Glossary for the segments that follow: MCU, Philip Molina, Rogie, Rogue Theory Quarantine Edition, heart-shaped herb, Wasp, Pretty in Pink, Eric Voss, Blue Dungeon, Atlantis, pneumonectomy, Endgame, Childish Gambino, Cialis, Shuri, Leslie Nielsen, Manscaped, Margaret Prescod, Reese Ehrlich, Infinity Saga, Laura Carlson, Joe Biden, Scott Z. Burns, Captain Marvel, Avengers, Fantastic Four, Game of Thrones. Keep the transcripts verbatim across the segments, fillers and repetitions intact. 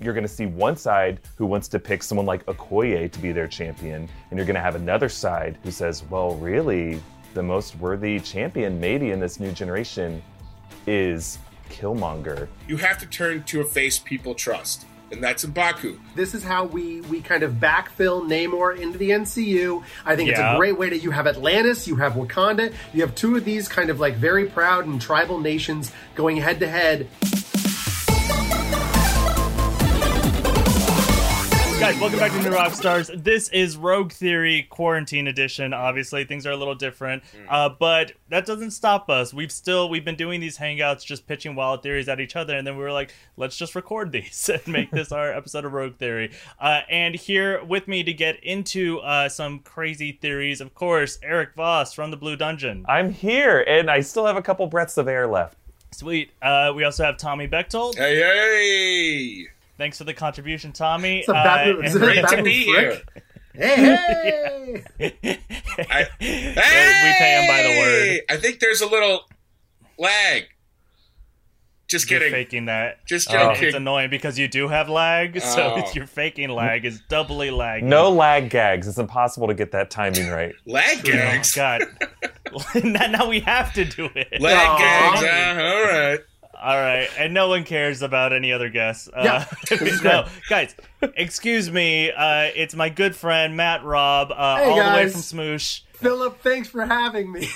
you're gonna see one side who wants to pick someone like Okoye to be their champion, and you're gonna have another side who says, well, really, the most worthy champion maybe in this new generation is Killmonger. You have to turn to a face people trust, and that's M'Baku. This is how we we kind of backfill Namor into the M C U. I think yeah. it's a great way to, you have Atlantis, you have Wakanda, you have two of these kind of like very proud and tribal nations going head to head. Guys, welcome back to New Rockstars. This is Rogue Theory Quarantine Edition. Obviously, things are a little different, uh, but that doesn't stop us. We've still we've been doing these hangouts, just pitching wild theories at each other, and then we were like, let's just record these and make this our episode of Rogue Theory. Uh, and here with me to get into uh, some crazy theories, of course, Eric Voss from the Blue Dungeon. I'm here, and I still have a couple breaths of air left. Sweet. Uh, we also have Tommy Bechtold. Hey, hey. Thanks for the contribution, Tommy. It's a bad, uh, it's great to be here. Hey, hey. Yeah. I, hey. We pay him by the word. I think there's a little lag. Just you're kidding. Faking that. Just joking. Oh, it's annoying because you do have lag, so oh. your faking lag is doubly lagging. No lag gags. It's impossible to get that timing right. Lag gags? Oh, God. Now we have to do it. Lag Aww. gags. Uh, all right. All right, and no one cares about any other guests. Yeah, uh, no, guys, excuse me. Uh, it's my good friend Matt Robb, uh, hey all guys. the way from Smoosh. Philip, thanks for having me.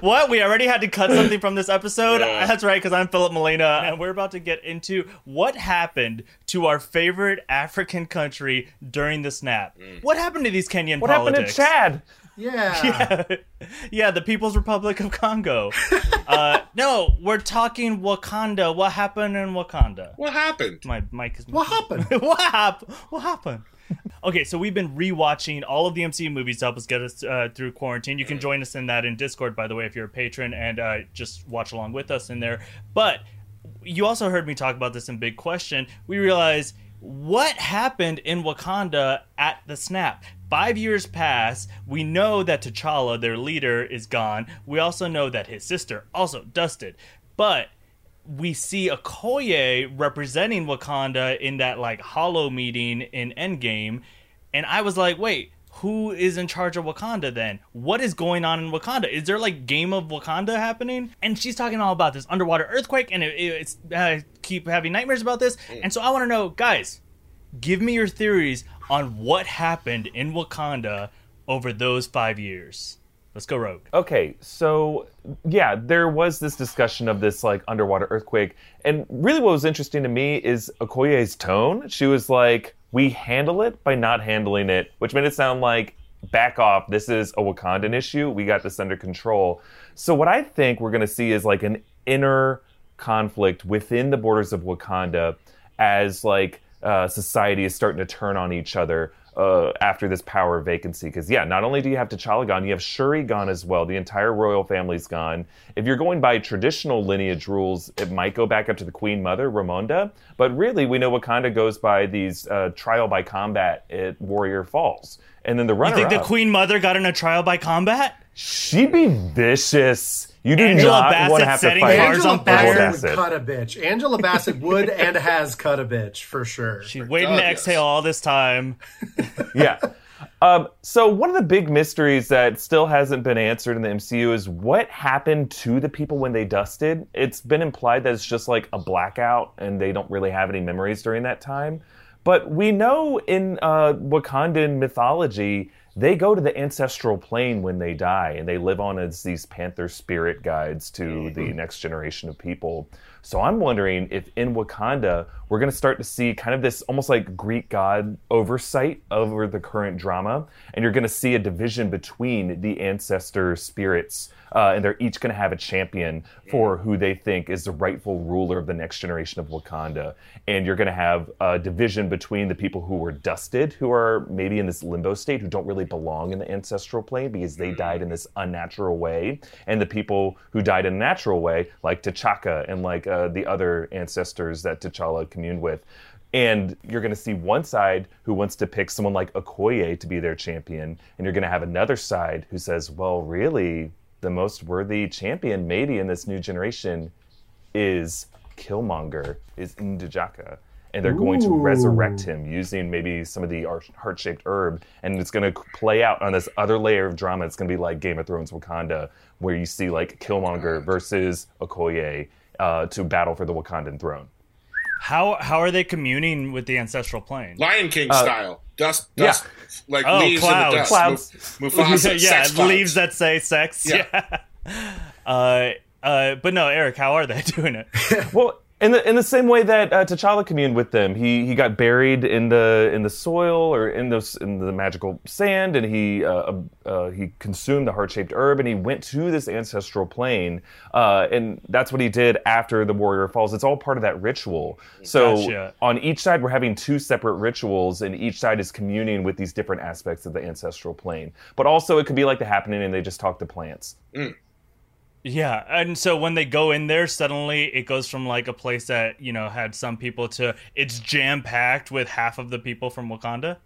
What? We already had to cut something from this episode? Yeah. That's right, because I'm Philip Molina, and we're about to get into what happened to our favorite African country during the snap. Mm. What happened to these Kenyan what politics? What happened to Chad? Yeah. yeah. Yeah, the People's Republic of Congo. uh, no, we're talking Wakanda. What happened in Wakanda? What happened? My mic is... What happened? what happened? What happened? Okay, so we've been rewatching all of the M C U movies to help us get us uh, through quarantine. You can join us in that in Discord, by the way, if you're a patron, and uh, just watch along with us in there. But you also heard me talk about this in Big Question. We realized what happened in Wakanda at the snap. Five years pass. We know that T'Challa, their leader, is gone. We also know that his sister also dusted. But we see Okoye representing Wakanda in that like hollow meeting in Endgame. And I was like, wait, who is in charge of Wakanda then? What is going on in Wakanda? Is there like Game of Wakanda happening? And she's talking all about this underwater earthquake, and it, it, it's I keep having nightmares about this. And so I want to know, guys, give me your theories on what happened in Wakanda over those five years. Let's go rogue. Okay, so yeah, there was this discussion of this like underwater earthquake. And really what was interesting to me is Okoye's tone. She was like, we handle it by not handling it, which made it sound like, back off, this is a Wakandan issue. We got this under control. So what I think we're gonna see is like an inner conflict within the borders of Wakanda as like, Uh, society is starting to turn on each other uh, after this power vacancy. Because, yeah, not only do you have T'Challa gone, you have Shuri gone as well. The entire royal family's gone. If you're going by traditional lineage rules, it might go back up to the Queen Mother, Ramonda. But really, we know Wakanda goes by these uh, trial by combat at Warrior Falls. And then the runner-up... You think the Queen Mother got in a trial by combat? She'd be vicious. You do Angela not Bassett want to have to fight. Angela Bassett would cut a bitch. Angela Bassett would and has cut a bitch, for sure. She's waiting to exhale all this time. yeah. Um, so one of the big mysteries that still hasn't been answered in the M C U is what happened to the people when they dusted. It's been implied that it's just like a blackout and they don't really have any memories during that time. But we know in uh, Wakandan mythology, they go to the ancestral plane when they die, and they live on as these panther spirit guides to mm-hmm. the next generation of people. So I'm wondering if in Wakanda, we're going to start to see kind of this almost like Greek god oversight over the current drama, and you're going to see a division between the ancestor spirits, uh, and they're each going to have a champion for who they think is the rightful ruler of the next generation of Wakanda. And you're going to have a division between the people who were dusted, who are maybe in this limbo state, who don't really belong in the ancestral plane because they died in this unnatural way, and the people who died in a natural way, like T'Chaka and like uh, the other ancestors that T'Challa communed with. And you're going to see one side who wants to pick someone like Okoye to be their champion, and you're going to have another side who says, well, really, the most worthy champion maybe in this new generation is Killmonger is in Djaka, and they're Ooh. going to resurrect him using maybe some of the heart-shaped herb, and it's going to play out on this other layer of drama. It's going to be like Game of Thrones Wakanda, where you see like Killmonger versus Okoye uh, to battle for the Wakandan throne. How how are they communing with the ancestral plane? Lion King uh, style. Dust, dust, yeah. like oh, leaves clouds. in the dust. Clouds. Muf- Mufasa, yeah, sex clouds. Leaves that say sex. Yeah. yeah. Uh, uh, but no, Eric, how are they doing it? Well, in the in the same way that uh, T'Challa communed with them, he he got buried in the in the soil or in the in the magical sand, and he uh, uh, he consumed the heart-shaped herb, and he went to this ancestral plane, uh, and that's what he did after the Warrior Falls. It's all part of that ritual. So gotcha. On each side, we're having two separate rituals, and each side is communing with these different aspects of the ancestral plane. But also, it could be like The Happening, and they just talk to plants. Mm. Yeah, and so when they go in there, suddenly it goes from like a place that, you know, had some people to it's jam-packed with half of the people from Wakanda.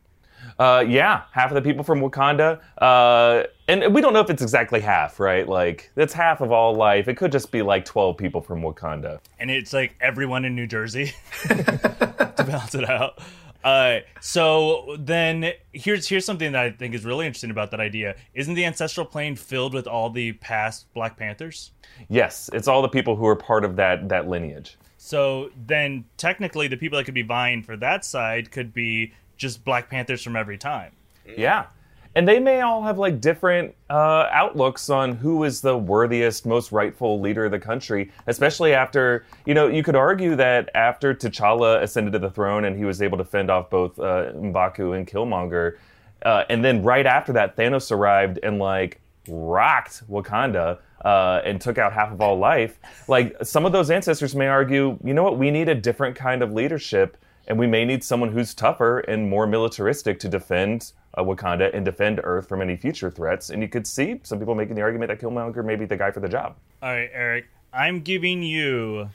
Uh, yeah, half of the people from Wakanda. Uh, and we don't know if it's exactly half, right? Like, that's half of all life. It could just be like twelve people from Wakanda. And it's like everyone in New Jersey to balance it out. Uh, so then here's here's something that I think is really interesting about that idea. Isn't the ancestral plane filled with all the past Black Panthers? Yes, it's all the people who are part of that that lineage. So then technically the people that could be vying for that side could be just Black Panthers from every time. Yeah. And they may all have like different uh, outlooks on who is the worthiest, most rightful leader of the country, especially after, you know, you could argue that after T'Challa ascended to the throne and he was able to fend off both uh, M'Baku and Killmonger, uh, and then right after that, Thanos arrived and like rocked Wakanda uh, and took out half of all life. Like some of those ancestors may argue, you know what, we need a different kind of leadership, and we may need someone who's tougher and more militaristic to defend Uh, Wakanda and defend Earth from any future threats. And you could see some people making the argument that Killmonger may be the guy for the job. All right, Eric, I'm giving you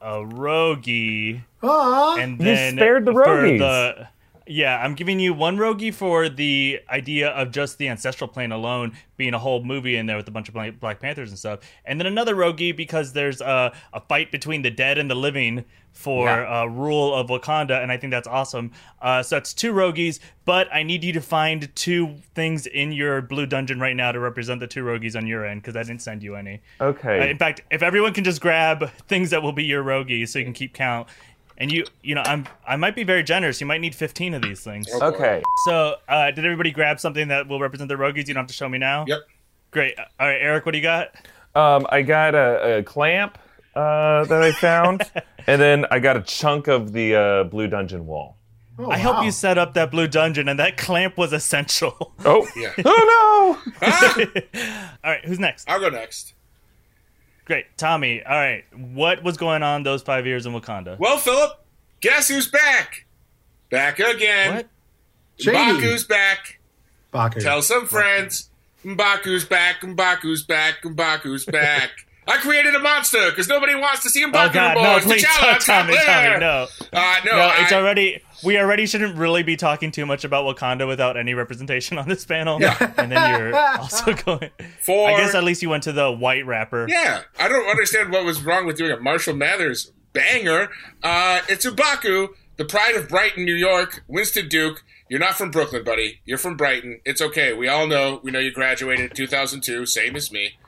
a Rogi. Aww, and then you spared the Rogies. The, yeah, I'm giving you one Rogi for the idea of just the ancestral plane alone being a whole movie in there with a bunch of Black Panthers and stuff. And then another Rogi because there's a, a fight between the dead and the living for yeah. uh, rule of Wakanda, and I think that's awesome. Uh, so it's two Rogis, but I need you to find two things in your Blue Dungeon right now to represent the two Rogis on your end, because I didn't send you any. Okay. Uh, in fact, if everyone can just grab things that will be your Rogi so you can keep count. And you, you know, I'm I might be very generous. You might need fifteen of these things. Okay. So, uh, did everybody grab something that will represent the Rogis? You don't have to show me now? Yep. Great. All right, Eric, what do you got? Um, I got a, a clamp uh, that I found, and then I got a chunk of the uh, Blue Dungeon wall. Oh, I wow. helped you set up that Blue Dungeon, and that clamp was essential. Oh, yeah. Oh, no! Ah! All right, who's next? I'll go next. Great. Tommy, all right, what was going on those five years in Wakanda? Well, Philip, guess who's back? Back again. What? M'Baku's back. M'Baku. Tell some friends. M'Baku's back, M'Baku's back, M'Baku's back. I created a monster because nobody wants to see M'Baku. Oh, God, no, please, T'Challa, Tommy, Tommy, no. Uh, no, no I, it's already... We already shouldn't really be talking too much about Wakanda without any representation on this panel. Yeah. And then you're also going... For, I guess at least you went to the white rapper. Yeah. I don't understand what was wrong with doing a Marshall Mathers banger. Uh, it's M'Baku, the pride of Brighton, New York, Winston Duke. You're not from Brooklyn, buddy. You're from Brighton. It's okay. We all know. We know you graduated in two thousand two, same as me.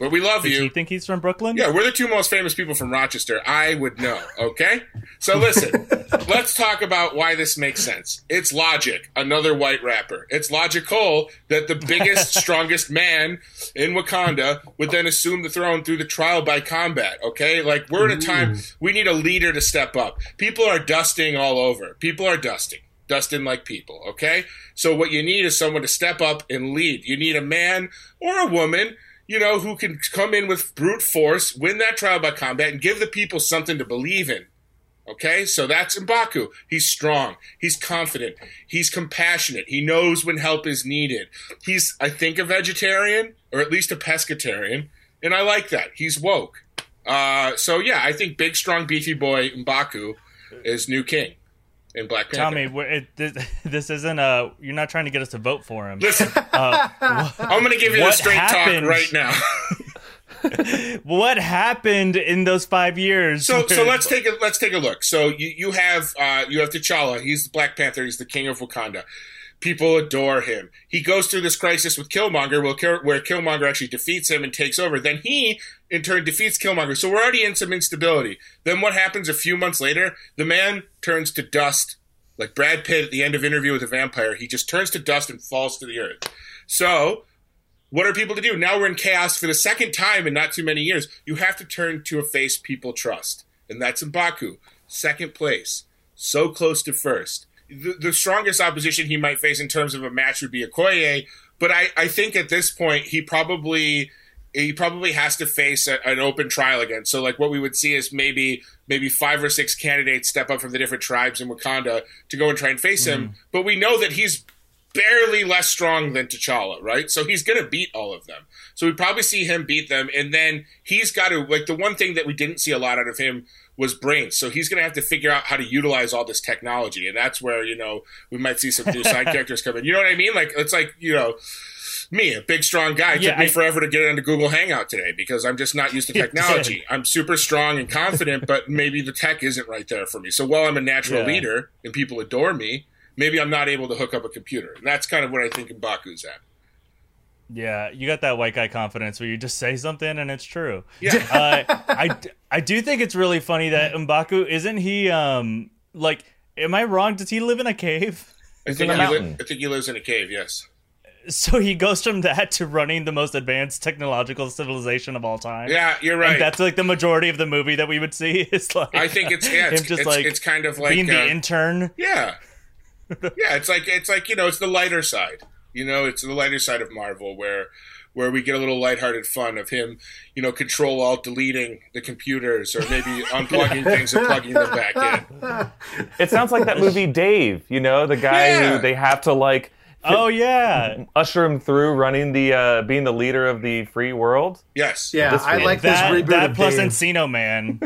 But we love Did you. you think he's from Brooklyn? Yeah, we're the two most famous people from Rochester. I would know, okay? So listen, let's talk about why this makes sense. It's logic, another white rapper. It's logical that the biggest, strongest man in Wakanda would then assume the throne through the trial by combat, okay? Like, we're in a time, we need a leader to step up. People are dusting all over. People are dusting. Dustin like people, okay? So what you need is someone to step up and lead. You need a man or a woman, you know, who can come in with brute force, win that trial by combat, and give the people something to believe in. Okay? So that's M'Baku. He's strong. He's confident. He's compassionate. He knows when help is needed. He's, I think, a vegetarian, or at least a pescatarian, and I like that. He's woke. Uh, so, yeah, I think big, strong, beefy boy M'Baku is new king in Black Panther. Tommy, it, this, this isn't a... You're not trying to get us to vote for him. Listen, uh, wh- I'm going to give you the straight happened? talk right now. What happened in those five years? So, so let's take a, let's take a look. So you you have uh, you have T'Challa. He's the Black Panther. He's the king of Wakanda. People adore him. He goes through this crisis with Killmonger, where Killmonger actually defeats him and takes over. Then he, in turn, defeats Killmonger. So we're already in some instability. Then what happens a few months later? The man turns to dust. Like Brad Pitt at the end of Interview with a Vampire, he just turns to dust and falls to the earth. So what are people to do? Now we're in chaos for the second time in not too many years. You have to turn to a face people trust. And that's M'Baku. Second place. So close to first. The, the strongest opposition he might face in terms of a match would be Okoye. But I, I think at this point, he probably he probably has to face a, an open trial again. So like what we would see is maybe maybe five or six candidates step up from the different tribes in Wakanda to go and try and face mm. him. But we know that he's barely less strong than T'Challa, right? So he's going to beat all of them. So we probably see him beat them. And then he's got to, like the one thing that we didn't see a lot out of him was brains. So he's going to have to figure out how to utilize all this technology. And that's where, you know, we might see some new side characters come in. You know what I mean? Like, it's like, you know, me, a big, strong guy. It yeah, took me I, forever to get into Google Hangout today because I'm just not used to technology. I'm super strong and confident, but maybe the tech isn't right there for me. So while I'm a natural yeah. leader and people adore me, maybe I'm not able to hook up a computer. And that's kind of what I think M'Baku's at. Yeah, you got that white guy confidence where you just say something and it's true. Yeah. uh, I, I do think it's really funny that M'Baku, isn't he, um, like, am I wrong? Does he live in a cave? I think, he, li- I think he lives in a cave, yes. So he goes from that to running the most advanced technological civilization of all time. Yeah, you're right. And that's like the majority of the movie that we would see. Is like I think it's, yeah, it's, him just it's, like it's kind of like being uh, the intern. Yeah. Yeah, it's like it's like you know, it's the lighter side. You know, it's the lighter side of Marvel where where we get a little lighthearted fun of him, you know, control alt deleting the computers or maybe unplugging things and plugging them back in. It sounds like that movie Dave, you know, the guy yeah. who they have to like oh yeah, usher him through running the uh, being the leader of the free world. Yes, yeah, I like that, this reboot that of plus Dave. Encino Man.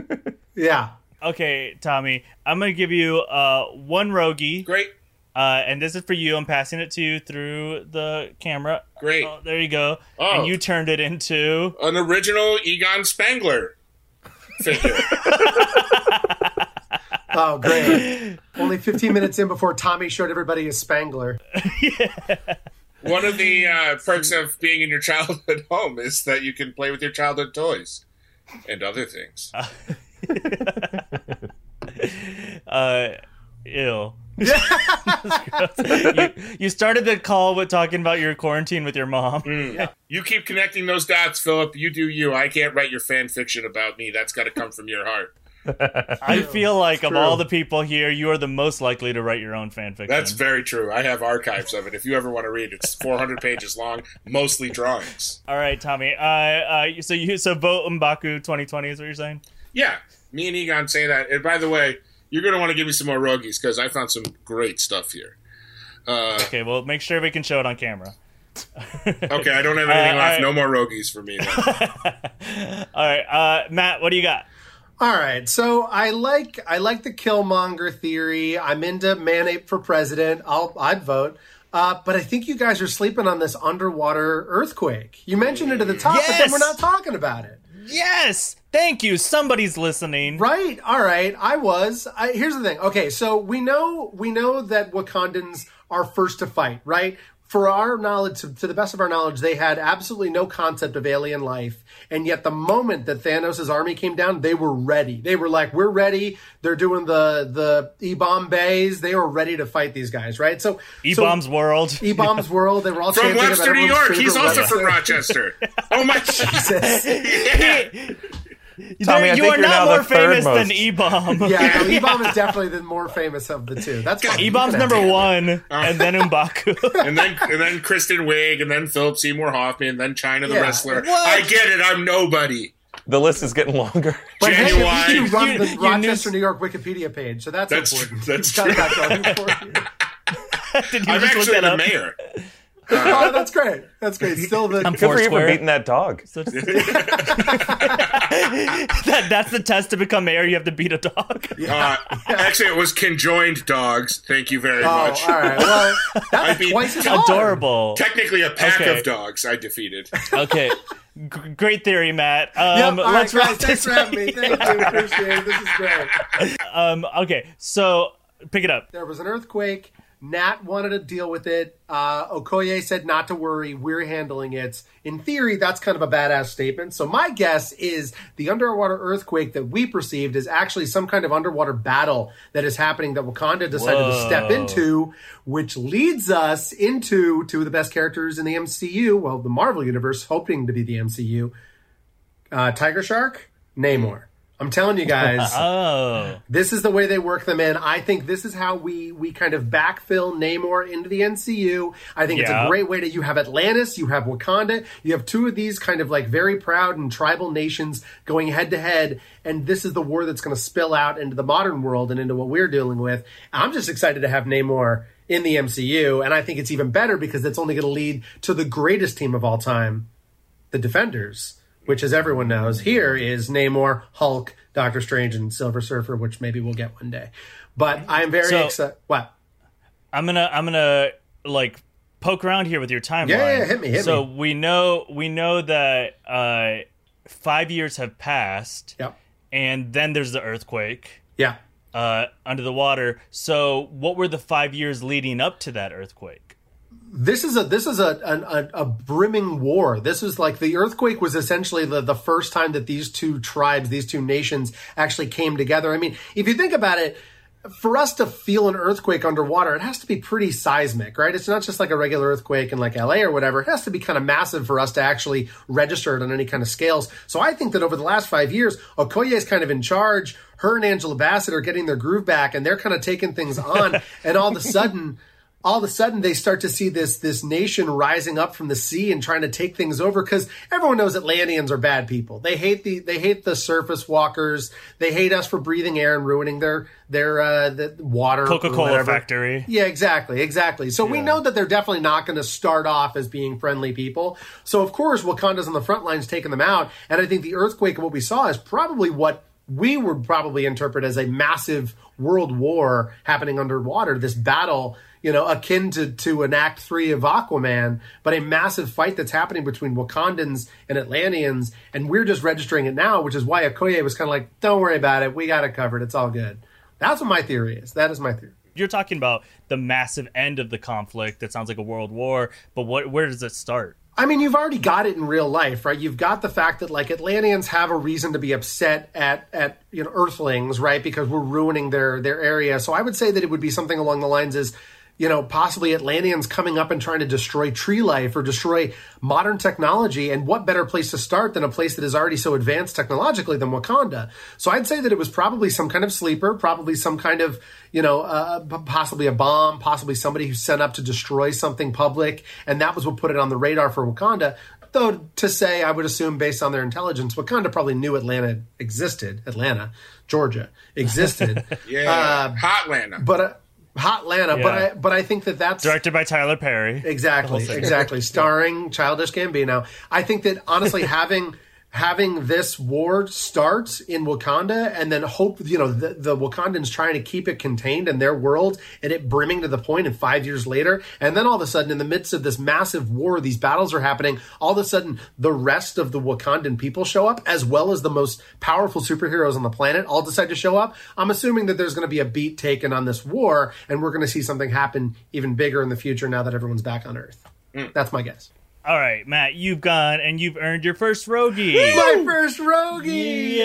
Yeah. Okay, Tommy, I'm gonna give you uh, one Rogi. Great. Uh, and this is for you. I'm passing it to you through the camera. Great. Oh, there you go. Oh. And you turned it into... an original Egon Spengler figure. Oh, great. Only fifteen minutes in before Tommy showed everybody his Spangler. Yeah. One of the uh, perks of being in your childhood home is that you can play with your childhood toys and other things. Uh, uh, ew. you, you started the call with talking about your quarantine with your mom. Mm. Yeah. You keep connecting those dots, Philip. You do you. I can't write your fan fiction about me. That's got to come from your heart. I feel like it's of true. All the people here, you are the most likely to write your own fan fiction. That's very true. I have archives of it. If you ever want to read, it's four hundred pages long, mostly drawings. All right, Tommy. Uh, uh, so you so vote M'Baku twenty twenty is what you're saying? Yeah, me and Egon say that. And by the way, you're going to want to give me some more Rogis because I found some great stuff here. Uh, okay, well, make sure we can show it on camera. Okay, I don't have anything uh, left. Right. No more Rogis for me. All right, uh, Matt, what do you got? All right, so I like I like the Killmonger theory. I'm into Manape for president. I'll I'd vote. Uh, but I think you guys are sleeping on this underwater earthquake. You mentioned it at the top, yes! but then we're not talking about it. Yes! Thank you. Somebody's listening. Right. All right. I was. I, here's the thing. Okay, so we know we know that Wakandans are first to fight, right? For our knowledge, to the best of our knowledge, they had absolutely no concept of alien life. And yet the moment that Thanos' army came down, they were ready. They were like, we're ready. They're doing the the E-bomb bays. They were ready to fight these guys, right? So E-bomb's so, world. E-bomb's yeah. world. They were all from Webster, New York. He's also Webster. From Rochester. Oh, my Jesus. Yeah. Tommy, you are not more famous most. Than E-bomb. Yeah, yeah. No, E-bomb is definitely the more famous of the two. That's God, E-bomb's number that, one, uh, and then M'Baku, and then and then Kristen Wiig, and then Philip Seymour Hoffman, and then China the yeah. wrestler. What? I get it. I'm nobody. The list is getting longer. But Genuine. Hey, you run you, the you Rochester, knew... New York Wikipedia page, so that's, that's important. That's true. Did you I'm just actually look that the up? Mayor. Oh, that's great. That's great. Still the I'm good for you for beating that dog. So that, that's the test to become mayor. You have to beat a dog. Uh, actually, it was conjoined dogs. Thank you very oh, much. All right. Well, that's I twice as adorable. Technically, a pack okay. of dogs I defeated. Okay. G- great theory, Matt. Um, yep. Let's right, wrap guys, this up. Thanks for having me. Thank you. Appreciate it. This is great. Um, okay. So pick it up. There was an earthquake. Nat wanted to deal with it. Uh, Okoye said not to worry. We're handling it. In theory, that's kind of a badass statement. So my guess is the underwater earthquake that we perceived is actually some kind of underwater battle that is happening that Wakanda decided Whoa. to step into, which leads us into two of the best characters in the M C U, well, the Marvel Universe, hoping to be the M C U, uh, Tiger Shark, Namor. I'm telling you guys, oh. this is the way they work them in. I think this is how we we kind of backfill Namor into the M C U. I think yeah. it's a great way to, you have Atlantis, you have Wakanda, you have two of these kind of like very proud and tribal nations going head to head. And this is the war that's going to spill out into the modern world and into what we're dealing with. I'm just excited to have Namor in the M C U. And I think it's even better because it's only going to lead to the greatest team of all time, the Defenders. Which, as everyone knows, here is Namor, Hulk, Doctor Strange, and Silver Surfer, which maybe we'll get one day. But I'm very so, excited. What? I'm gonna, I'm gonna like poke around here with your timeline. Yeah, yeah, yeah, hit me, hit so me. So we know, we know that uh, five years have passed. Yep. And then there's the earthquake. Yeah. Uh, under the water. So what were the five years leading up to that earthquake? This is a this is a, an, a a brimming war. This is like the earthquake was essentially the, the first time that these two tribes, these two nations actually came together. I mean, if you think about it, for us to feel an earthquake underwater, it has to be pretty seismic, right? It's not just like a regular earthquake in like L A or whatever. It has to be kind of massive for us to actually register it on any kind of scales. So I think that over the last five years, Okoye is kind of in charge. Her and Angela Bassett are getting their groove back, and they're kind of taking things on. And all of a sudden... all of a sudden, they start to see this this nation rising up from the sea and trying to take things over because everyone knows Atlanteans are bad people. They hate the they hate the surface walkers. They hate us for breathing air and ruining their their uh, the water. Coca-Cola factory. Yeah, exactly, exactly. So yeah. we know that they're definitely not going to start off as being friendly people. So of course, Wakanda's on the front lines taking them out, and I think the earthquake and what we saw is probably what we would probably interpret as a massive world war happening underwater. This battle. You know, akin to, to an Act Three of Aquaman, but a massive fight that's happening between Wakandans and Atlanteans, and we're just registering it now, which is why Okoye was kind of like, "Don't worry about it, we got it covered. It's all good." That's what my theory is. That is my theory. You're talking about the massive end of the conflict. That sounds like a world war, but what? Where does it start? I mean, you've already got it in real life, right? You've got the fact that, like, Atlanteans have a reason to be upset at, at you know, Earthlings, right? Because we're ruining their their area. So I would say that it would be something along the lines as, you know, possibly Atlanteans coming up and trying to destroy tree life or destroy modern technology. And what better place to start than a place that is already so advanced technologically than Wakanda? So I'd say that it was probably some kind of sleeper, probably some kind of, you know, uh, possibly a bomb, possibly somebody who's sent up to destroy something public. And that was what put it on the radar for Wakanda. Though to say, I would assume based on their intelligence, Wakanda probably knew Atlanta existed. Atlanta, Georgia existed. yeah, uh, hot Atlanta. But... Uh, Hotlanta, yeah. but I but I think that that's... directed by Tyler Perry. Exactly, exactly. Starring Childish Gambino. I think that, honestly, having having this war start in Wakanda and then hope, you know, the, the Wakandans trying to keep it contained in their world and it brimming to the point in five years later. And then all of a sudden, in the midst of this massive war, these battles are happening. All of a sudden, the rest of the Wakandan people show up, as well as the most powerful superheroes on the planet all decide to show up. I'm assuming that there's going to be a beat taken on this war and we're going to see something happen even bigger in the future now that everyone's back on Earth. Mm. That's my guess. All right, Matt, you've gone and you've earned your first Rogie. My first Rogie! Yay.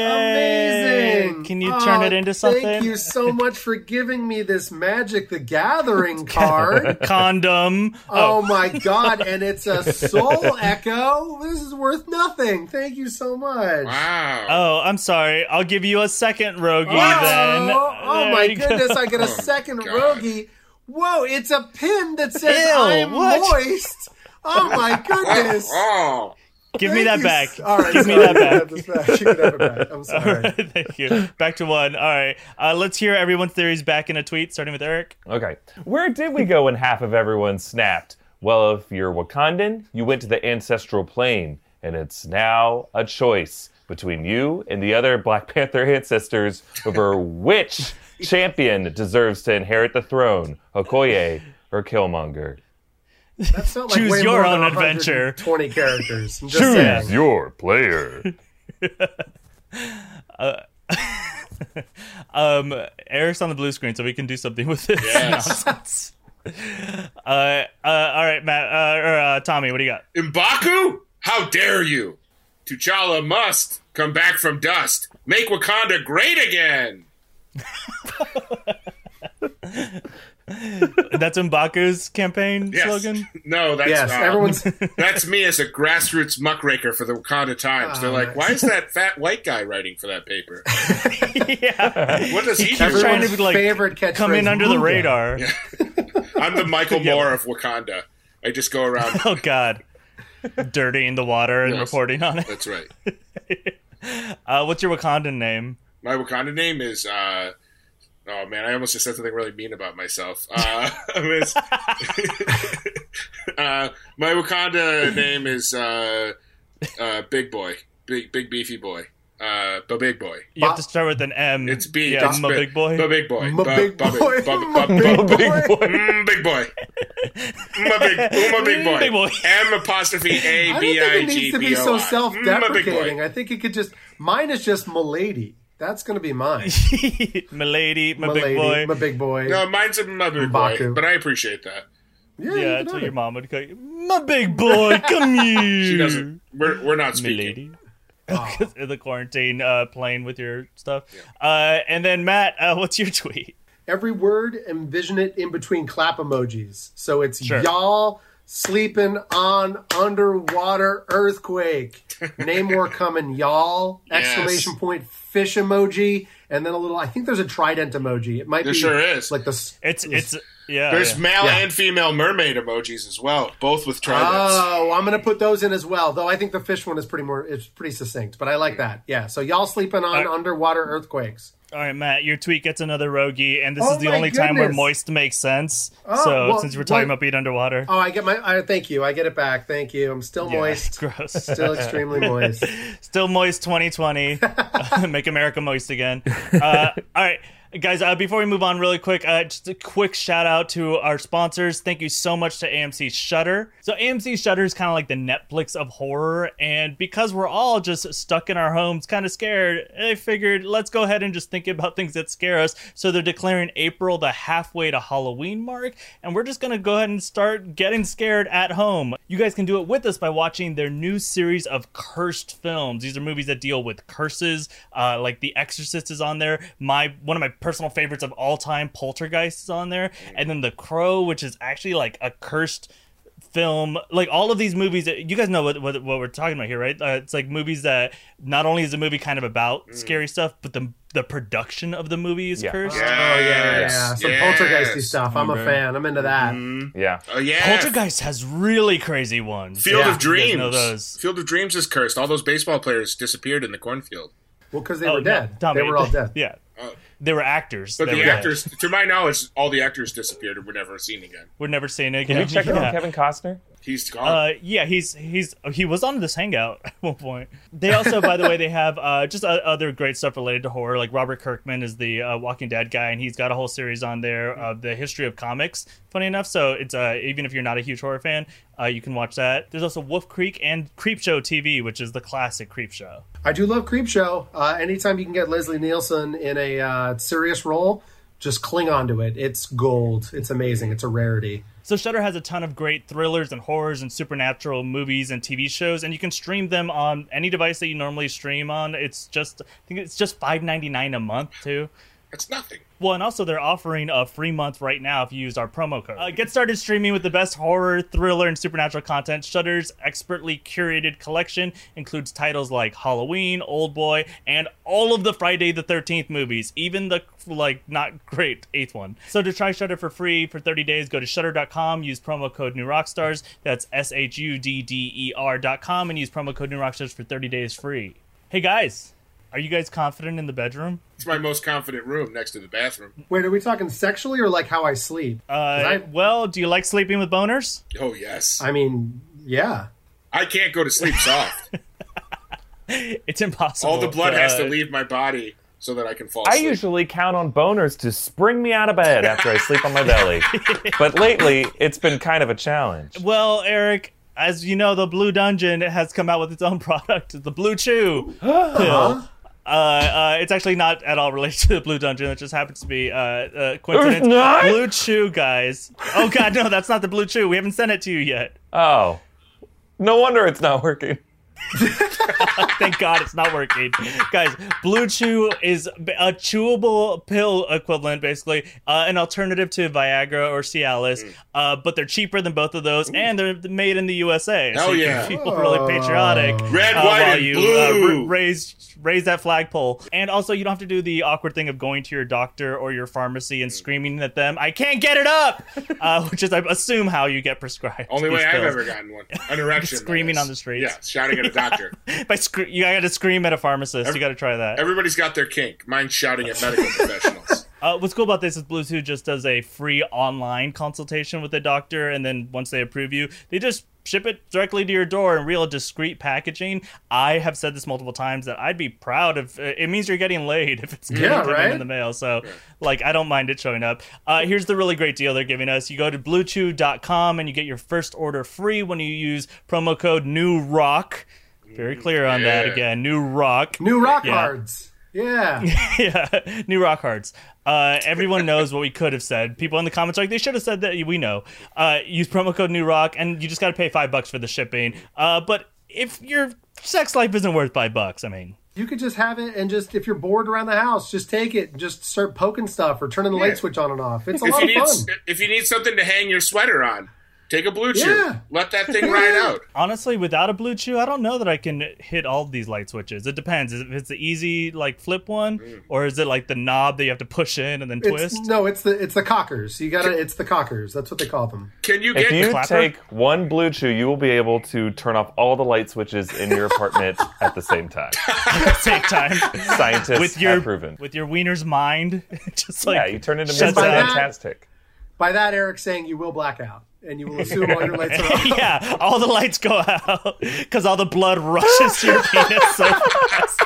Amazing! Can you turn oh, it into something? Thank you so much for giving me this Magic the Gathering card. Condom. Oh, oh, my God. And it's a Soul Echo. This is worth nothing. Thank you so much. Wow. Oh, I'm sorry. I'll give you a second Rogie oh, then. Oh, there my goodness. Go. I get a second oh, Rogie. Whoa, it's a pin that says Ew, I'm what? moist. Oh, my goodness. Oh, oh. Give Thank me that you. back. All right, Give sorry. me that back. You can have it back. I'm sorry. Right, thank you. Back to one. All right. Uh, let's hear everyone's theories back in a tweet, starting with Eric. Okay. Where did we go when half of everyone snapped? Well, if you're Wakandan, you went to the ancestral plane, and it's now a choice between you and the other Black Panther ancestors over which champion deserves to inherit the throne, Okoye or Killmonger. That felt like Choose way your more own than adventure. twenty characters. Just Choose saying. your player. uh, um, Eric's on the blue screen, so we can do something with this. Yes. uh, uh, all right, Matt uh, or uh, Tommy, what do you got? M'Baku, how dare you? T'Challa must come back from dust. Make Wakanda great again. That's M'Baku's campaign yes. slogan? No, that's yes, not. Everyone's... That's me as a grassroots muckraker for the Wakanda Times. Uh, They're like, why is that fat white guy writing for that paper? yeah. What does he, he do? Everyone's trying to, like, favorite catchphrase, come in under Luka. the radar. Yeah. I'm the Michael Moore yeah. of Wakanda. I just go around... Oh, God. Dirtying the water and yes, reporting on it. That's right. uh, what's your Wakandan name? My Wakandan name is... Uh, Oh, man, I almost just said something really mean about myself. Uh, uh, my Wakanda name is uh, uh, Big Boy. Big big beefy boy. Uh, ba Big Boy. You have to start with an M. It's B. Yeah, Ma Big Boy. Ma Big Boy. Ma Big Boy. Ma Big Boy. Ma Big Boy. Ma Big Boy. Big Boy. M apostrophe A B I G B O I. I don't think it needs to be so self-deprecating. I think it could just... Mine is just m'lady. That's going to be mine. M'lady, my big boy. My big boy. No, mine's a my big M'Baku. boy, but I appreciate that. Yeah, yeah until your mom would call you, my big boy, come here. She doesn't. We're, we're not speaking. M'lady. Oh. The quarantine uh, playing with your stuff. Yeah. Uh, and then, Matt, uh, what's your tweet? Every word, envision it in between clap emojis. So it's sure. y'all sleeping on underwater earthquake. Namor coming, y'all. Yes. Exclamation point. Fish emoji, and then a little. I think there's a trident emoji. It might there be sure is like this. It's it's yeah. There's yeah. male yeah. and female mermaid emojis as well, both with tridents. Oh, I'm gonna put those in as well. Though I think the fish one is pretty more. It's pretty succinct, but I like that. Yeah. So y'all sleeping on right. underwater earthquakes. All right, Matt, your tweet gets another rogi, and this oh is the only goodness. time where moist makes sense. Oh, so well, since we're talking well, about being underwater. Oh, I get my I, thank you. I get it back. Thank you. I'm still yeah, moist. Gross. Still extremely moist. Still moist twenty twenty. uh, make America moist again. Uh, all right. Guys, uh, before we move on really quick, uh, just a quick shout out to our sponsors. Thank you so much to A M C Shudder. So A M C Shudder is kind of like the Netflix of horror. And because we're all just stuck in our homes, kind of scared, I figured let's go ahead and just think about things that scare us. So they're declaring April the halfway to Halloween mark. And we're just going to go ahead and start getting scared at home. You guys can do it with us by watching their new series of cursed films. These are movies that deal with curses, uh, like The Exorcist is on there. My One of my personal favorites of all time, Poltergeist, is on there, and then The Crow, which is actually like a cursed film. Like all of these movies, you guys know what what, what we're talking about here, right? Uh, it's like movies that not only is the movie kind of about mm. scary stuff, but the the production of the movie is yeah. cursed. Yes. Oh yeah, yeah, yeah. Some yes. poltergeisty stuff. I'm mm-hmm. a fan. I'm into that. Mm-hmm. Yeah. Oh yeah. Poltergeist has really crazy ones. Field yeah. of Dreams. You guys know those. Field of Dreams is cursed. All those baseball players disappeared in the cornfield. Well, because they oh, were dead. No, they were all dead. yeah. Oh. They were actors. But the actors, dead. to my knowledge, all the actors disappeared and were never seen again. We're never seen again. Can you check yeah. in on Kevin Costner? He's gone. Uh, yeah, he's he's he was on this hangout at one point. They also, by the way, they have uh, just uh, other great stuff related to horror. Like Robert Kirkman is the uh, Walking Dead guy, and he's got a whole series on there of the history of comics. Funny enough, so it's uh, even if you're not a huge horror fan, uh, you can watch that. There's also Wolf Creek and Creepshow T V, which is the classic Creepshow. I do love Creepshow. Uh, anytime you can get Leslie Nielsen in a uh, serious role, just cling on to it. It's gold. It's amazing. It's a rarity. So Shudder has a ton of great thrillers and horrors and supernatural movies and T V shows, and you can stream them on any device that you normally stream on. It's just, I think it's just five ninety-nine a month too. It's nothing. Well, and also they're offering a free month right now if you use our promo code. Uh, get started streaming with the best horror, thriller, and supernatural content. Shudder's expertly curated collection includes titles like Halloween, Old Boy, and all of the Friday the thirteenth movies, even the like not great eighth one. So to try Shudder for free for thirty days, go to shudder dot com, use promo code New Rockstars. That's S H U D D E R dot com, and use promo code New Rockstars for thirty days free. Hey guys. Are you guys confident in the bedroom? It's my most confident room, next to the bathroom. Wait, are we talking sexually or like how I sleep? Uh, I... Well, do you like sleeping with boners? Oh, yes. I mean, yeah. I can't go to sleep soft. It's impossible. All the blood uh, has to leave my body so that I can fall asleep. I usually count on boners to spring me out of bed after I sleep on my belly. But lately, it's been kind of a challenge. Well, Eric... As you know, the Blue Dungeon has come out with its own product, the BlueChew pill. Uh, uh, it's actually not at all related to the Blue Dungeon. It just happens to be uh, uh, coincidence. BlueChew, guys. Oh, God, no, that's not the BlueChew. We haven't sent it to you yet. Oh. No wonder it's not working. Thank God it's not working. Guys, BlueChew is a chewable pill equivalent, basically, uh, an alternative to Viagra or Cialis, mm. uh, but they're cheaper than both of those, mm. and they're made in the U S A. Hell so you yeah. can feel really patriotic. Red, uh, white, while and you, blue. Uh, raise, raise that flagpole. And also, you don't have to do the awkward thing of going to your doctor or your pharmacy and mm. screaming at them, I can't get it up! uh, which is, I assume, how you get prescribed. Only way pills. I've ever gotten one. An erection. Screaming on the streets. Yeah, shouting at a doctor. By sc- you got to scream at a pharmacist. Every- you got to try that. Everybody's got their kink. Mine's shouting at medical professionals. Uh, what's cool about this is BlueChew just does a free online consultation with a doctor, and then once they approve you, they just ship it directly to your door in real discreet packaging. I have said this multiple times that I'd be proud if it means you're getting laid if it's getting yeah, right? in the mail. So, like, I don't mind it showing up. Uh, here's the really great deal they're giving us. You go to blue chew dot com and you get your first order free when you use promo code NEWROCK. Very clear on yeah. that again. New Rock. New Rock yeah. Hards. Yeah. yeah. New Rock Hards. Uh, everyone knows what we could have said. People in the comments are like, they should have said that. We know. Uh, use promo code New Rock, and you just got to pay five bucks for the shipping. Uh, but if your sex life isn't worth five bucks, I mean. You could just have it and just, if you're bored around the house, just take it and just start poking stuff or turning the yeah. light switch on and off. It's a if lot of need, fun. If you need something to hang your sweater on. Take a BlueChew. Yeah. Let that thing ride out. Honestly, without a BlueChew, I don't know that I can hit all these light switches. It depends. If it's the easy, like, flip one, mm. or is it like the knob that you have to push in and then twist? It's, no, it's the it's the cockers. You gotta. It's the cockers. That's what they call them. Can you get? If you take one BlueChew, you will be able to turn off all the light switches in your apartment at the same time. At the same time. Scientists with your, have proven. With your wiener's mind, just like yeah, you turn into Mister Fantastic. By that, Eric saying you will black out. And you will assume all your lights are out. Yeah, all the lights go out because all the blood rushes to your penis so fast.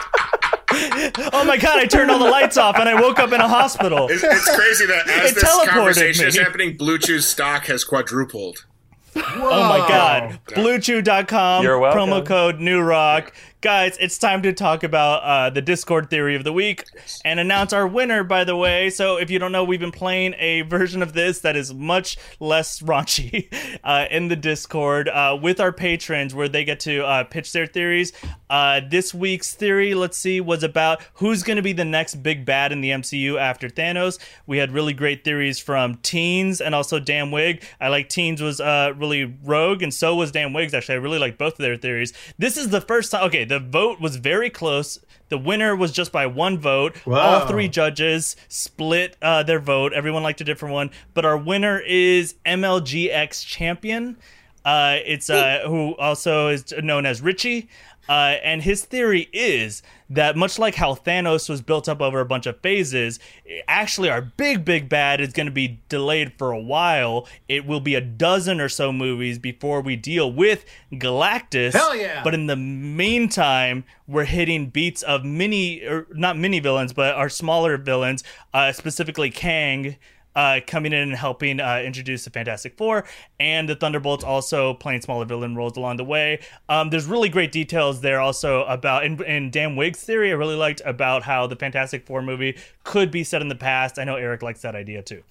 Oh my God, I turned all the lights off and I woke up in a hospital. It's, it's crazy that as it this conversation me. is happening, BlueChew's stock has quadrupled. Whoa. Oh my God. blue chew dot com, promo code NEWROCK. Guys, it's time to talk about uh, the Discord theory of the week and announce our winner, by the way. So if you don't know, we've been playing a version of this that is much less raunchy uh, in the Discord uh, with our patrons where they get to uh, pitch their theories. Uh, this week's theory, let's see, was about who's going to be the next big bad in the M C U after Thanos. We had really great theories from Teens and also Damn Wig. I like Teens was uh, really rogue, and so was Damn Wig's, actually. I really like both of their theories. This is the first time... Okay, the vote was very close. The winner was just by one vote. Wow. All three judges split uh, their vote. Everyone liked a different one. But our winner is M L G X Champion. Uh, it's uh, who also is known as Richie. Uh, and his theory is that much like how Thanos was built up over a bunch of phases, actually our big, big bad is going to be delayed for a while. It will be a dozen or so movies before we deal with Galactus. Hell yeah! But in the meantime, we're hitting beats of mini, or not mini villains, but our smaller villains, uh, specifically Kang, Uh, coming in and helping uh, introduce the Fantastic Four, and the Thunderbolts also playing smaller villain roles along the way. Um, there's really great details there also about, in, in Dan Wig's theory, I really liked about how the Fantastic Four movie could be set in the past. I know Eric likes that idea too.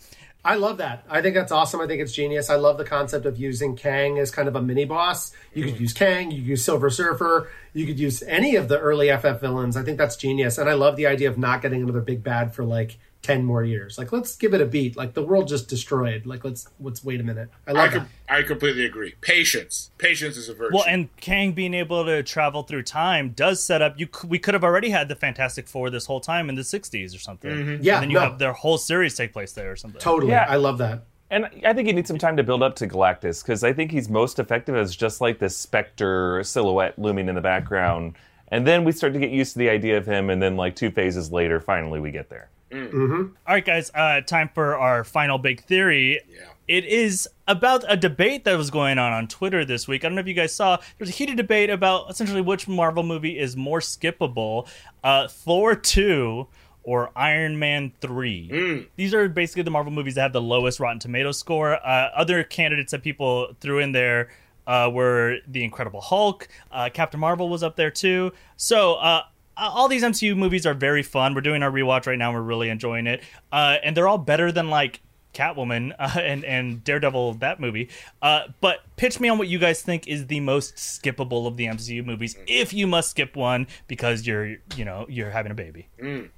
I love that. I think that's awesome. I think it's genius. I love the concept of using Kang as kind of a mini boss. You could use Kang, you could use Silver Surfer, you could use any of the early F F villains. I think that's genius. And I love the idea of not getting another big bad for like ten more years. Like, let's give it a beat. Like, the world just destroyed. Like, let's let's wait a minute. I like that. I completely agree. Patience. Patience is a virtue. Well, and Kang being able to travel through time does set up... You We could have already had the Fantastic Four this whole time in the sixties or something. Mm-hmm. Yeah, And then you no. have their whole series take place there or something. Totally. Yeah. I love that. And I think he needs some time to build up to Galactus, because I think he's most effective as just like this specter silhouette looming in the background. And then we start to get used to the idea of him, and then like two phases later, finally we get there. Mm-hmm. All right, guys, uh, time for our final big theory. Yeah. It is about a debate that was going on on Twitter this week. I don't know if you guys saw. There's a heated debate about essentially which Marvel movie is more skippable, uh, Thor two or Iron Man three. Mm. These are basically the Marvel movies that have the lowest Rotten Tomatoes score. Uh, other candidates that people threw in there uh, were The Incredible Hulk. Uh, Captain Marvel was up there, too. So, uh, all these M C U movies are very fun. We're doing our rewatch right now, and we're really enjoying it. Uh, and they're all better than, like, Catwoman uh, and, and Daredevil, that movie. Uh, but pitch me on what you guys think is the most skippable of the M C U movies, if you must skip one because you're, you know, you're having a baby. Mm.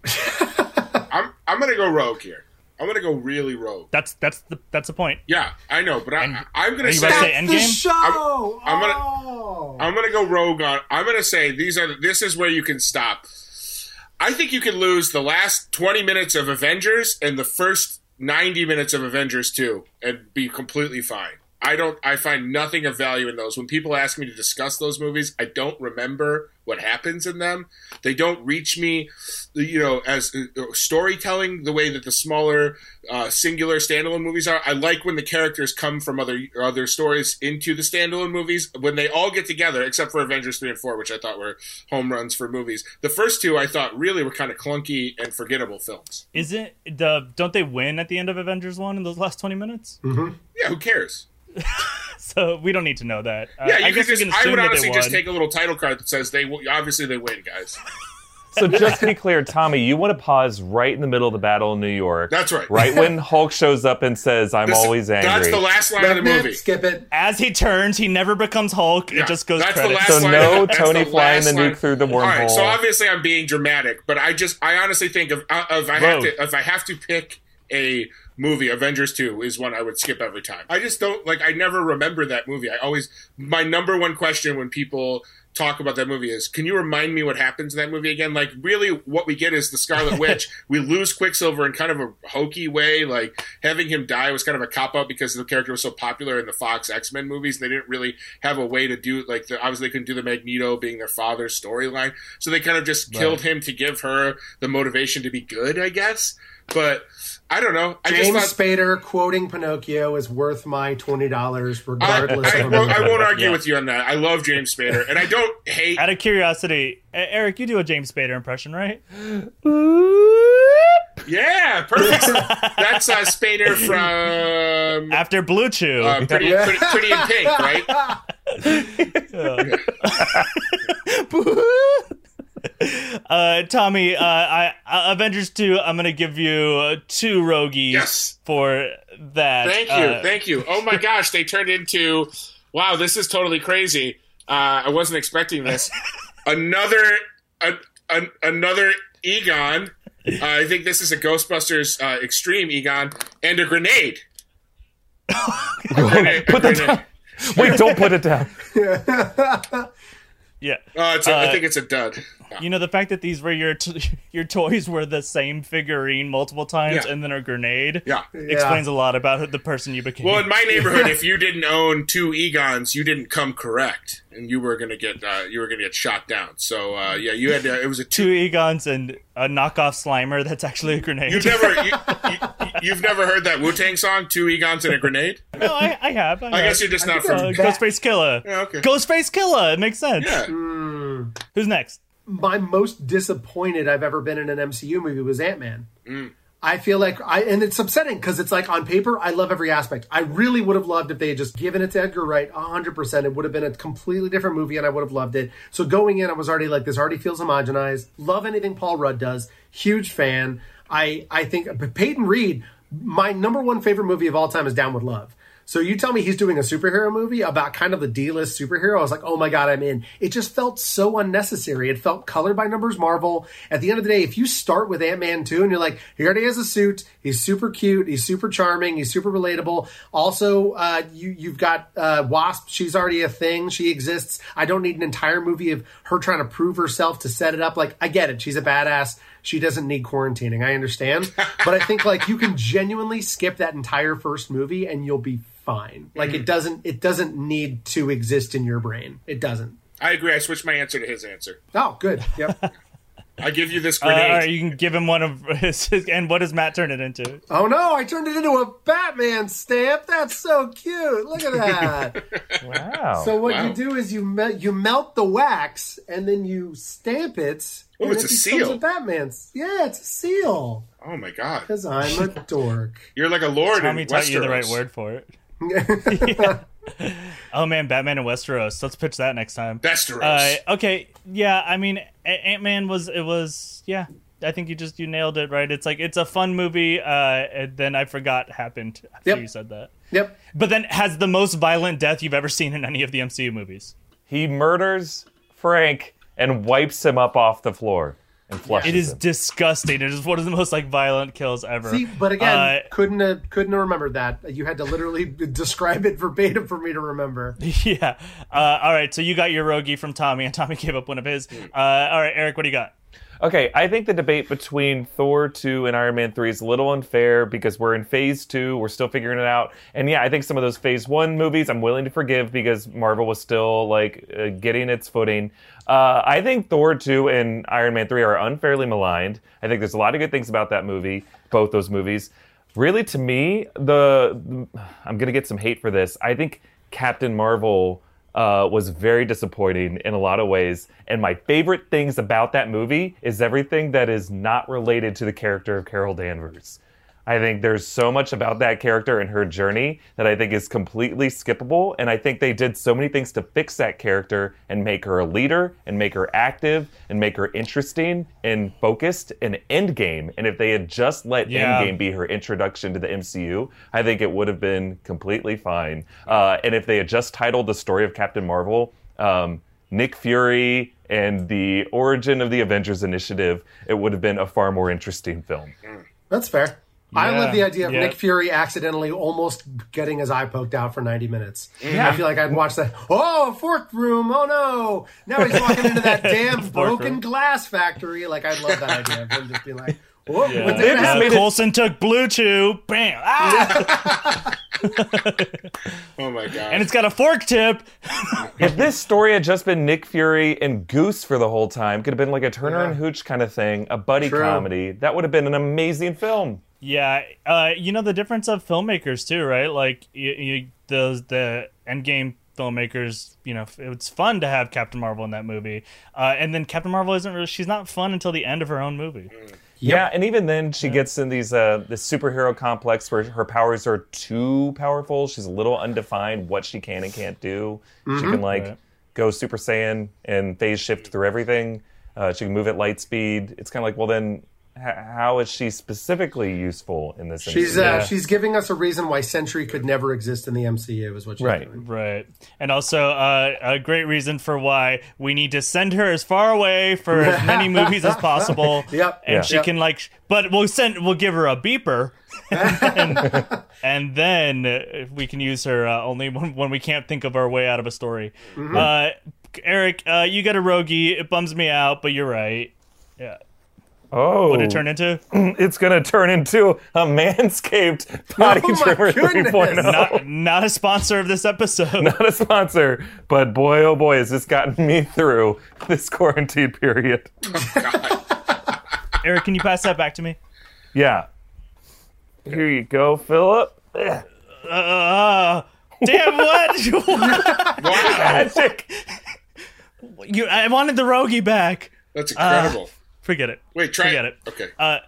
I'm I'm gonna go rogue here. I'm gonna go really rogue. That's that's the that's the point. Yeah, I know, but I, and, I'm gonna say, say Endgame. The show. I'm, I'm gonna oh. I'm gonna go rogue on. I'm gonna say these are this is where you can stop. I think you can lose the last twenty minutes of Avengers and the first ninety minutes of Avengers two and be completely fine. I don't. I find nothing of value in those. When people ask me to discuss those movies, I don't remember what happens in them. They don't reach me, you know, as uh, storytelling the way that the smaller, uh, singular standalone movies are. I like when the characters come from other other stories into the standalone movies. When they all get together, except for Avengers three and four, which I thought were home runs for movies. The first two I thought really were kind of clunky and forgettable films. Isn't the don't they win at the end of Avengers one in those last twenty minutes? Mm-hmm. Yeah, who cares? So we don't need to know that. Uh, yeah, you I guess just, we can I would honestly just take a little title card that says they obviously they win, guys. So just to be clear, Tommy, you want to pause right in the middle of the Battle of New York. That's right. Right when Hulk shows up and says, I'm this, always angry. That's the last line that of the movie. Skip it. As he turns, he never becomes Hulk. Yeah, it just goes that's the last So line no of, Tony the flying the nuke through the wormhole. All right, so obviously I'm being dramatic, but I just, I honestly think if, if, I, have to, if I have to pick a... movie, Avengers two is one I would skip every time. I just don't, like, I never remember that movie. I always, my number one question when people talk about that movie is, can you remind me what happens in that movie again? Like, really, what we get is the Scarlet Witch. We lose Quicksilver in kind of a hokey way. Like, having him die was kind of a cop-out because the character was so popular in the Fox X-Men movies. They didn't really have a way to do, like, the, obviously they couldn't do the Magneto being their father's storyline. So they kind of just right. killed him to give her the motivation to be good, I guess. But I don't know. I James just thought, Spader quoting Pinocchio is worth my twenty dollars regardless I, I, of I, I won't argue yeah. with you on that. I love James Spader, and I don't hate... Out of curiosity, Eric, you do a James Spader impression, right? Yeah, perfect. That's uh, Spader from... After BlueChew. Uh, pretty, yeah. pretty, pretty in Pink, right? Uh, Tommy, uh, I, uh, Avengers two, I'm going to give you uh, two rogues yes. for that. Thank you, uh, thank you. Oh my gosh, they turned into, wow, this is totally crazy. Uh, I wasn't expecting this. Another a, a, another Egon. Uh, I think this is a Ghostbusters uh, Extreme Egon. And a grenade. a grenade, put a grenade. That down. Wait, don't put it down. Yeah, uh, it's a, uh, I think it's a dud. Yeah. You know, the fact that these were your t- your toys were the same figurine multiple times yeah. and then a grenade yeah. explains yeah. a lot about the person you became. Well, in my neighborhood, if you didn't own two Egons, you didn't come correct, and you were gonna get uh, you were gonna get shot down. So uh, yeah, you had to, it was a t- two Egons and a knockoff Slimer. That's actually a grenade. You've never you, you, you've never heard that Wu-Tang song, Two Egons and a Grenade? No, I, I have. I, I have. guess you're just I not from uh, Ghostface Killah. Yeah, okay. Ghostface Killah. It makes sense. Yeah. Mm. Who's next? My most disappointed I've ever been in an M C U movie was Ant-Man. Mm. I feel like I, and it's upsetting because it's like on paper, I love every aspect. I really would have loved if they had just given it to Edgar Wright one hundred percent. It would have been a completely different movie and I would have loved it. So going in, I was already like, this already feels homogenized. Love anything Paul Rudd does. Huge fan. I, I think Peyton Reed, my number one favorite movie of all time is Down with Love. So you tell me he's doing a superhero movie about kind of the D-list superhero. I was like, oh my God, I'm in. It just felt so unnecessary. It felt colored by numbers Marvel. At the end of the day, if you start with Ant-Man two and you're like, he already has a suit. He's super cute. He's super charming. He's super relatable. Also, uh, you, you've got uh, Wasp. She's already a thing. She exists. I don't need an entire movie of her trying to prove herself to set it up. Like, I get it. She's a badass. She doesn't need quarantining. I understand. But I think like you can genuinely skip that entire first movie and you'll be fine. Like it doesn't it doesn't need to exist in your brain. It doesn't. I agree. I switched my answer to his answer. Oh, good. Yep. I give you this grenade. Uh, all right, you can give him one of his, his. And what does Matt turn it into? Oh, no. I turned it into a Batman stamp. That's so cute. Look at that. Wow. So what wow. you do is you me- you melt the wax, and then you stamp it. Oh, it's it a seal. A Batman's. Yeah, it's a seal. Oh, my God. Because I'm a dork. You're like a lord Tommy in Westeros. Tommy taught you the right word for it. Yeah. Oh man, Batman and Westeros. Let's pitch that next time. Westeros. Uh, okay, yeah. I mean, Ant-Man was it was yeah. I think you just you nailed it right. It's like it's a fun movie. Uh, and then I forgot happened after yep. you said that. Yep. But then has the most violent death you've ever seen in any of the M C U movies. He murders Frank and wipes him up off the floor. And it is him. Disgusting. It is one of the most like violent kills ever. See, but again, uh, couldn't have, couldn't have remembered that. You had to literally describe it verbatim for me to remember. Yeah. Uh, all right. So you got your Rogi from Tommy, and Tommy gave up one of his. Uh, all right, Eric, what do you got? Okay, I think the debate between Thor two and Iron Man three is a little unfair because we're in Phase two. We're still figuring it out. And yeah, I think some of those Phase one movies I'm willing to forgive because Marvel was still like uh, getting its footing. Uh, I think Thor two and Iron Man three are unfairly maligned. I think there's a lot of good things about that movie, both those movies. Really, to me, the I'm going to get some hate for this. I think Captain Marvel... Uh, was very disappointing in a lot of ways. And my favorite things about that movie is everything that is not related to the character of Carol Danvers. I think there's so much about that character and her journey that I think is completely skippable. And I think they did so many things to fix that character and make her a leader and make her active and make her interesting and focused in Endgame. And if they had just let yeah. Endgame be her introduction to the M C U, I think it would have been completely fine. Uh, and if they had just titled the story of Captain Marvel, um, Nick Fury and the Origin of the Avengers Initiative, it would have been a far more interesting film. That's fair. Yeah, I love the idea of yeah. Nick Fury accidentally almost getting his eye poked out for ninety minutes. Yeah. I feel like I'd watch that. Oh, fourth room. Oh, no. Now he's walking into that damn broken room. Glass factory. Like, I love that idea of him just being like, whoa. Yeah. What's that happening? Coulson took BlueChew. Bam. Ah! Oh, my God. And it's got a fork tip. If this story had just been Nick Fury and Goose for the whole time, could have been like a Turner yeah. and Hooch kind of thing, a buddy True. comedy. That would have been an amazing film. Yeah, uh, you know the difference of filmmakers too, right? Like you, you, the the Endgame filmmakers, you know, it's fun to have Captain Marvel in that movie, uh, and then Captain Marvel isn't really, she's not fun until the end of her own movie. Yeah, yep. And even then she yeah. gets in these uh, this superhero complex where her powers are too powerful. She's a little undefined what she can and can't do. Mm-hmm. She can like right. go Super Saiyan and phase shift through everything. Uh, she can move at light speed. It's kind of like, well then. How is she specifically useful in this? She's uh, yeah. she's giving us a reason why Sentry could never exist in the M C U, is what she's right. doing. Right, and also uh, a great reason for why we need to send her as far away for as many movies as possible. Yep, and yeah. she yep. can like, but we'll send, we'll give her a beeper, and, and then we can use her uh, only when, when we can't think of our way out of a story. Mm-hmm. Uh, Eric, uh, you got a Rogi. It bums me out, but you're right. Yeah. Oh, what did it turn into? It's going to turn into a Manscaped Body oh Trimmer three point oh. Not, not a sponsor of this episode. Not a sponsor, but boy, oh boy, has this gotten me through this quarantine period. Oh, God. Eric, can you pass that back to me? Yeah. Here you go, Philip. Uh, damn, what? What? Magic. You, I wanted the Rogi back. That's incredible. Uh, Forget it. Wait, try Forget it. it. Okay. Uh,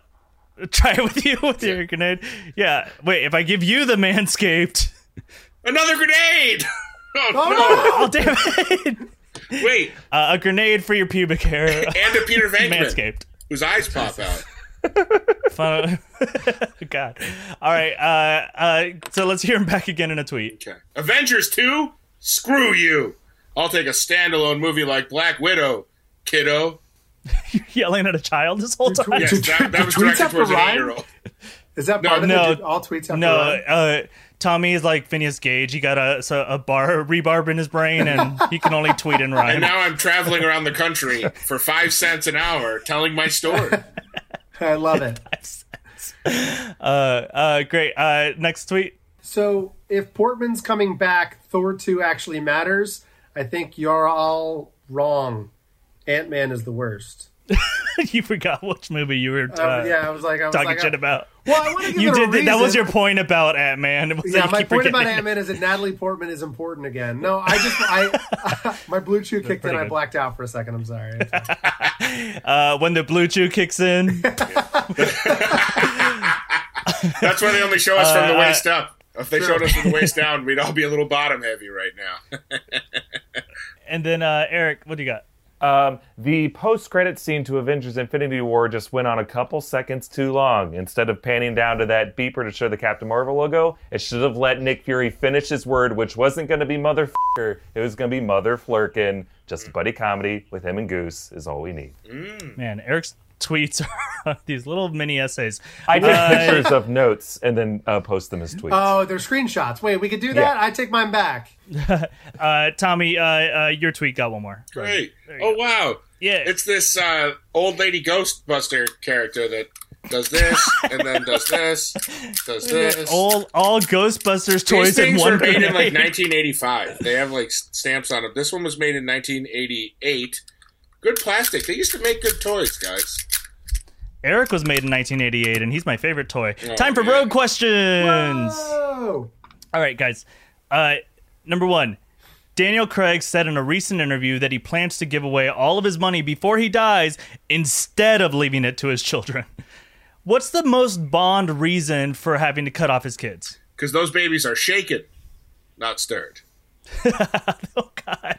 try it with you with yeah. your grenade. Yeah. Wait, if I give you the Manscaped. Another grenade! Oh, oh no! Oh, damn it! Wait. Uh, a grenade for your pubic hair. And a Peter Venkman. Manscaped. Whose eyes pop out. Fun. God. All right. Uh, uh, so let's hear him back again in a tweet. Okay. Avengers two? Screw you. I'll take a standalone movie like Black Widow, kiddo. You're yelling at a child this whole time? Yes, that, that was directed towards an eight-year-old. Is that part no, of it? No, all tweets have no, uh, Tommy is like Phineas Gage. He got a, so a bar rebarb in his brain, and he can only tweet and rhyme. And now I'm traveling around the country for five cents an hour telling my story. I love it. Five cents. Uh, uh, great. Uh, next tweet. So if Portman's coming back, Thor two actually matters. I think you're all... wrong. Ant-Man is the worst. You forgot which movie you were uh, uh, yeah, I was like, I was talking like, shit I, about. Well, I want to give you it did, a reason. That was your point about Ant-Man. Yeah, my point about Ant-Man is that Natalie Portman is important again. No, I just, I, uh, my blue chew kicked in. Good. I blacked out for a second. I'm sorry. uh, when the blue chew kicks in. That's why they only show us uh, from the waist up. If they showed us from the waist down, we'd all be a little bottom heavy right now. And then, uh, Eric, what do you got? Um, the post-credit scene to Avengers Infinity War just went on a couple seconds too long. Instead of panning down to that beeper to show the Captain Marvel logo, it should have let Nick Fury finish his word, which wasn't going to be motherfucker. It was going to be mother flirkin. Just a buddy comedy with him and Goose is all we need. Mm. Man, Eric's tweets are these little mini essays. I take uh, pictures of notes and then uh, post them as tweets. Oh, they're screenshots. Wait, we could do that? Yeah. I take mine back. uh, Tommy, uh, uh, your tweet got one more. Great. Oh, go. Wow. Yeah. It's this uh, old lady Ghostbuster character that does this and then does this, does this. All, all Ghostbusters toys in one. These things were made in like nineteen eighty-five. They have like stamps on them. This one was made in nineteen eighty-eight. Good plastic. They used to make good toys, guys. Eric was made in nineteen eighty-eight, and he's my favorite toy. Oh, Time for yeah. Rogue Questions. Whoa. All right, guys. Uh, number one, Daniel Craig said in a recent interview that he plans to give away all of his money before he dies instead of leaving it to his children. What's the most Bond reason for having to cut off his kids? Because those babies are shaken, not stirred. Oh, God.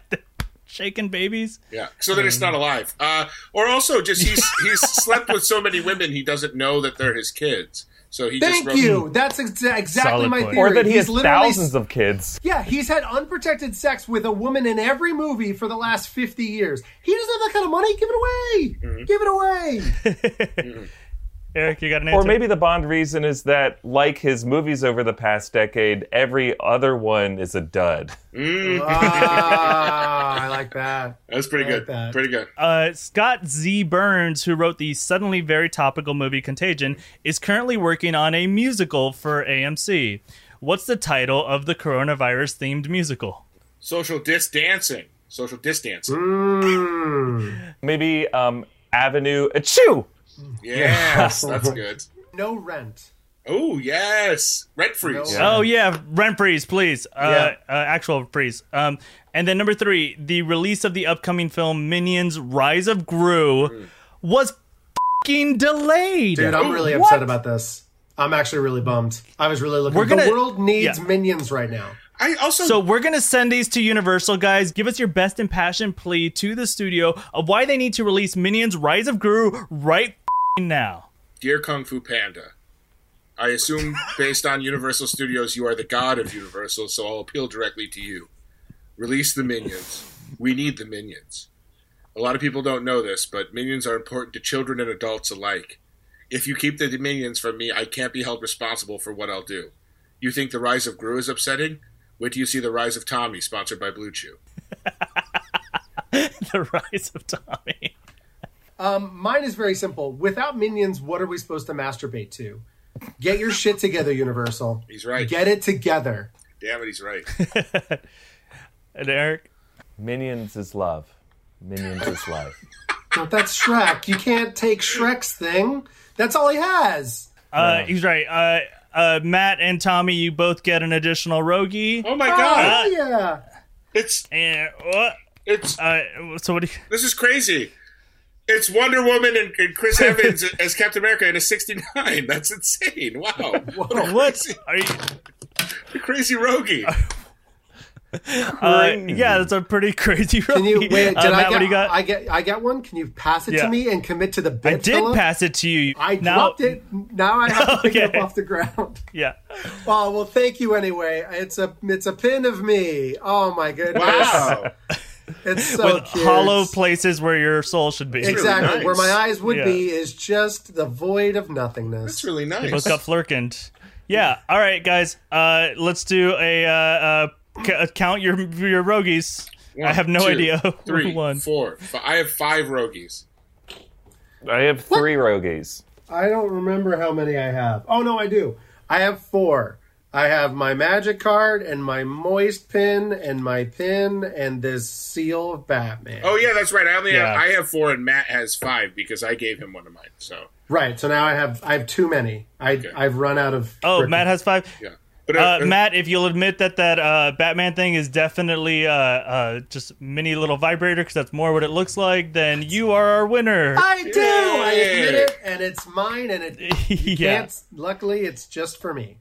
Shaken babies, yeah. So that it's not alive, uh, or also just he's he's slept with so many women he doesn't know that they're his kids. So he thank just you. Them. That's exa- exactly Solid my point. Theory. Or that he he's has thousands of kids. Yeah, he's had unprotected sex with a woman in every movie for the last fifty years. He doesn't have that kind of money. Give it away. Mm-hmm. Give it away. Mm-hmm. Eric, you got an answer? Or maybe the Bond reason is that, like his movies over the past decade, every other one is a dud. Mm. Ah, I like that. That's pretty I good. Like that. Pretty good. Uh, Scott Z. Burns, who wrote the suddenly very topical movie Contagion, is currently working on a musical for A M C. What's the title of the coronavirus-themed musical? Social Distancing. Social Distancing. Mm. Maybe um, Avenue Achoo! Yes, that's good. No rent. Oh, yes. Rent freeze. No. Oh, yeah. Rent freeze, please. Uh, yeah. uh, actual freeze. Um, and then number three, the release of the upcoming film Minions Rise of Gru mm. was f***ing delayed. Dude, I'm really what? upset about this. I'm actually really bummed. I was really looking. We're gonna, the world needs yeah. Minions right now. I also So we're going to send these to Universal, guys. Give us your best impassioned plea to the studio of why they need to release Minions Rise of Gru right now. Dear Kung Fu Panda, I assume based on Universal Studios, you are the god of Universal, so I'll appeal directly to you. Release the Minions. We need the Minions. A lot of people don't know this, but Minions are important to children and adults alike. If you keep the Minions from me, I can't be held responsible for what I'll do. You think the Rise of Gru is upsetting? Wait till you see the Rise of Tommy, sponsored by Blue Chew. The Rise of Tommy. Um, mine is very simple. Without Minions, what are we supposed to masturbate to? Get your shit together, Universal. He's right. Get it together. Damn it, he's right. And Eric? Minions is love. Minions is life. Well, that's Shrek. You can't take Shrek's thing. That's all he has. Uh, no. He's right. Uh, uh, Matt and Tommy, you both get an additional rogie. Oh, my oh, God. Uh, yeah. It's... And, uh, it's... Uh, so what do you, this is crazy. It's Wonder Woman and, and Chris Evans as Captain America in a sixty-nine. That's insane. Wow. What? Whoa, what? Are you... A crazy rogie. Uh, yeah, that's a pretty crazy rogie. Can you, wait, did uh, Matt, I, get, you got? I, get, I get one? Can you pass it yeah. to me and commit to the bit, I did Phillip? Pass it to you. I now, dropped it. Now I have to pick okay. it up off the ground. Yeah. Oh, well, thank you anyway. It's a, it's a pin of me. Oh, my goodness. Wow. It's so With cute. Hollow places where your soul should be. It's exactly. Really nice. Where my eyes would yeah. be is just the void of nothingness. That's really nice. They both got flirkined. Yeah. All right, guys. Uh, let's do a uh, uh, c- count your your rogies. One, I have no two, idea. Three, One. four. Five. I have five rogies. I have three what? rogies. I don't remember how many I have. Oh, no, I do. I have four. I have my magic card and my moist pin and my pin and this seal of Batman. Oh yeah, that's right. I only yeah. have I have four and Matt has five because I gave him one of mine. So right. So now I have I have too many. I okay. I've run out of. Oh, ripping. Matt has five. Yeah. But, uh, uh, uh, Matt, if you'll admit that that uh, Batman thing is definitely uh, uh, just mini little vibrator because that's more what it looks like, then you are our winner. I do. Yay. I admit it, and it's mine, and it you yeah. can't. Luckily, it's just for me.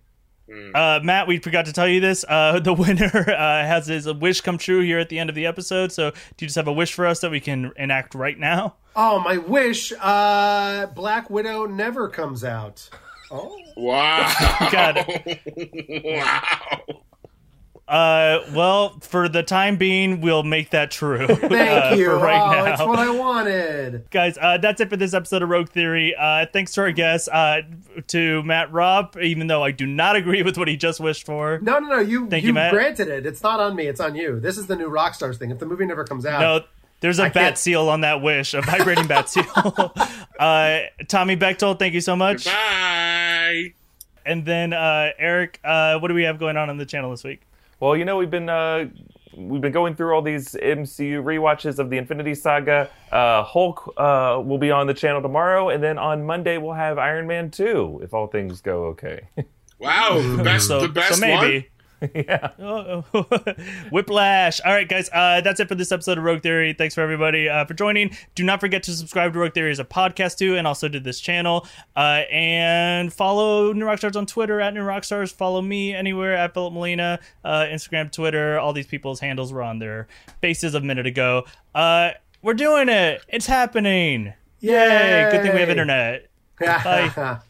Uh, Matt, we forgot to tell you this. Uh, the winner uh, has his wish come true here at the end of the episode. So, do you just have a wish for us that we can enact right now? Oh, my wish! Uh, Black Widow never comes out. Oh, wow! Got it. Wow. Uh, well, for the time being, we'll make that true. Thank uh, you. For right oh, now. That's what I wanted. Guys, uh, that's it for this episode of Rogue Theory. Uh, thanks to our guest, uh, to Matt Robb, even though I do not agree with what he just wished for. No, no, no. You, Thank you, you Matt. Granted it. It's not on me. It's on you. This is the new Rockstars thing. If the movie never comes out. No. There's a I bat can't. seal on that wish, a vibrating bat seal. uh, Tommy Bechtold, thank you so much. Bye. And then uh, Eric, uh, what do we have going on on the channel this week? Well, you know, we've been uh, we've been going through all these M C U rewatches of the Infinity Saga. Uh, Hulk uh, will be on the channel tomorrow, and then on Monday we'll have Iron Man two, if all things go okay. Wow, the best, so, the best so maybe. One. Yeah. Oh, oh. Whiplash. All right, guys. Uh, that's it for this episode of Rogue Theory. Thanks for everybody uh, for joining. Do not forget to subscribe to Rogue Theory as a podcast too, and also to this channel. Uh, and follow New Rockstars on Twitter at New Rockstars. Follow me anywhere at Philip Molina. Uh, Instagram, Twitter, all these people's handles were on their faces a minute ago. Uh, we're doing it. It's happening. Yay! Yay. Good thing we have internet. Bye.